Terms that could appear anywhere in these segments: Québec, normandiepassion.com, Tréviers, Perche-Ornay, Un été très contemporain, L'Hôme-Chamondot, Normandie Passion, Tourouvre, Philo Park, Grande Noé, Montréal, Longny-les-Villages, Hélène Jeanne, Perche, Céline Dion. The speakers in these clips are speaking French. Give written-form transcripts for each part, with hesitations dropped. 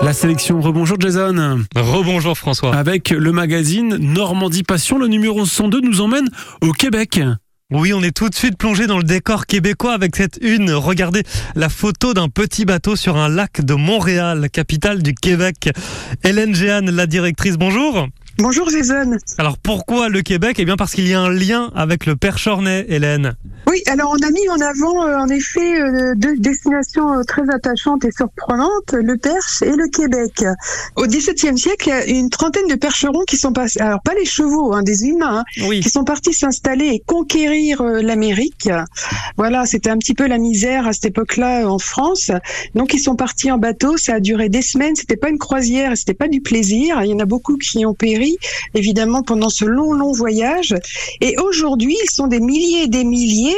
La sélection, rebonjour Jason. Rebonjour François. Avec le magazine Normandie Passion, le numéro 102 nous emmène au Québec. Oui, on est tout de suite plongé dans le décor québécois avec cette une. Regardez la photo d'un petit bateau sur un lac de Montréal, capitale du Québec. Hélène Jeanne, la directrice, bonjour. Bonjour Jason. Alors pourquoi le Québec ? Eh bien parce qu'il y a un lien avec le Perche-Ornay, Hélène. Oui, alors on a mis en avant en effet deux destinations très attachantes et surprenantes, le Perche et le Québec. Au XVIIe siècle, il y a une trentaine de percherons qui sont passés, alors pas les chevaux, des humains, oui, qui sont partis s'installer et conquérir l'Amérique. Voilà, c'était un petit peu la misère à cette époque-là en France. Donc ils sont partis en bateau, ça a duré des semaines, c'était pas une croisière, c'était pas du plaisir. Il y en a beaucoup qui ont péri, évidemment, pendant ce long voyage. Et aujourd'hui, ils sont des milliers et des milliers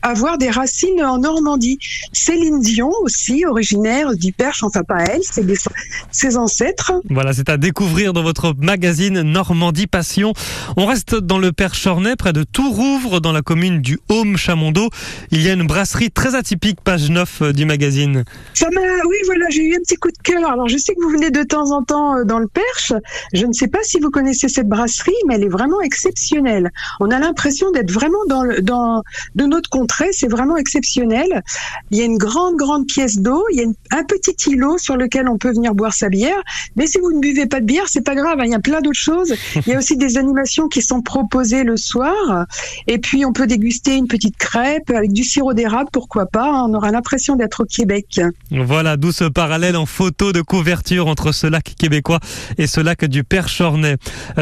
à avoir des racines en Normandie. Céline Dion aussi, originaire du Perche, enfin pas elle, c'est ses ancêtres. Voilà, c'est à découvrir dans votre magazine Normandie Passion. On reste dans le Perche-Ornay, près de Tourouvre, dans la commune du L'Hôme-Chamondot. Il y a une brasserie très atypique, page 9 du magazine. Oui, voilà, j'ai eu un petit coup de cœur. Alors, je sais que vous venez de temps en temps dans le Perche. Je ne sais pas si vous connaissez cette brasserie, mais elle est vraiment exceptionnelle. On a l'impression d'être vraiment dans notre contrée, c'est vraiment exceptionnel. Il y a une grande pièce d'eau, il y a un petit îlot sur lequel on peut venir boire sa bière, mais si vous ne buvez pas de bière, c'est pas grave, hein, il y a plein d'autres choses. Il y a aussi des animations qui sont proposées le soir, et puis on peut déguster une petite crêpe avec du sirop d'érable, pourquoi pas, hein, on aura l'impression d'être au Québec. Voilà, d'où ce parallèle en photo de couverture entre ce lac québécois et ce lac du Perche-Ornay.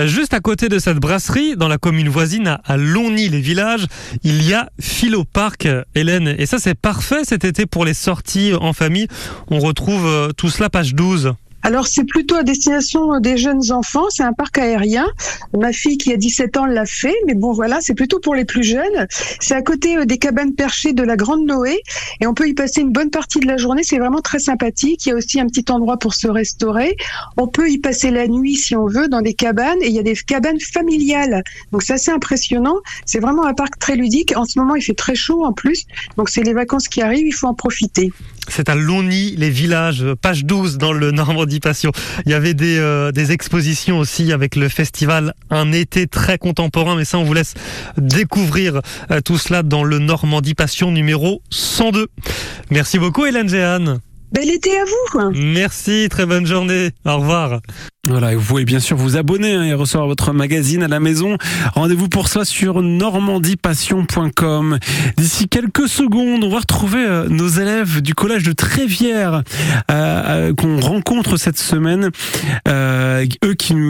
Juste à côté de cette brasserie, dans la commune voisine à Longny-les-Villages, il y a Philo Park, Hélène. Et ça, c'est parfait cet été pour les sorties en famille. On retrouve tout cela, page 12. Alors, c'est plutôt à destination des jeunes enfants, c'est un parc aérien. Ma fille qui a 17 ans l'a fait, mais bon voilà, c'est plutôt pour les plus jeunes. C'est à côté des cabanes perchées de la Grande Noé et on peut y passer une bonne partie de la journée, c'est vraiment très sympathique. Il y a aussi un petit endroit pour se restaurer. On peut y passer la nuit si on veut dans des cabanes et il y a des cabanes familiales. Donc, c'est assez impressionnant. C'est vraiment un parc très ludique. En ce moment, il fait très chaud en plus. Donc, c'est les vacances qui arrivent, il faut en profiter. C'est à Longny-les-Villages, page 12 dans le Normandie Passion. Il y avait des expositions aussi avec le festival Un été très contemporain, mais ça on vous laisse découvrir tout cela dans le Normandie Passion numéro 102. Merci beaucoup Hélène Jeanne. Bel été à vous. Merci, très bonne journée. Au revoir. Voilà, vous pouvez bien sûr vous abonner et recevoir votre magazine à la maison. Rendez-vous pour ça sur normandiepassion.com. D'ici quelques secondes, on va retrouver nos élèves du collège de Tréviers qu'on rencontre cette semaine. Eux qui nous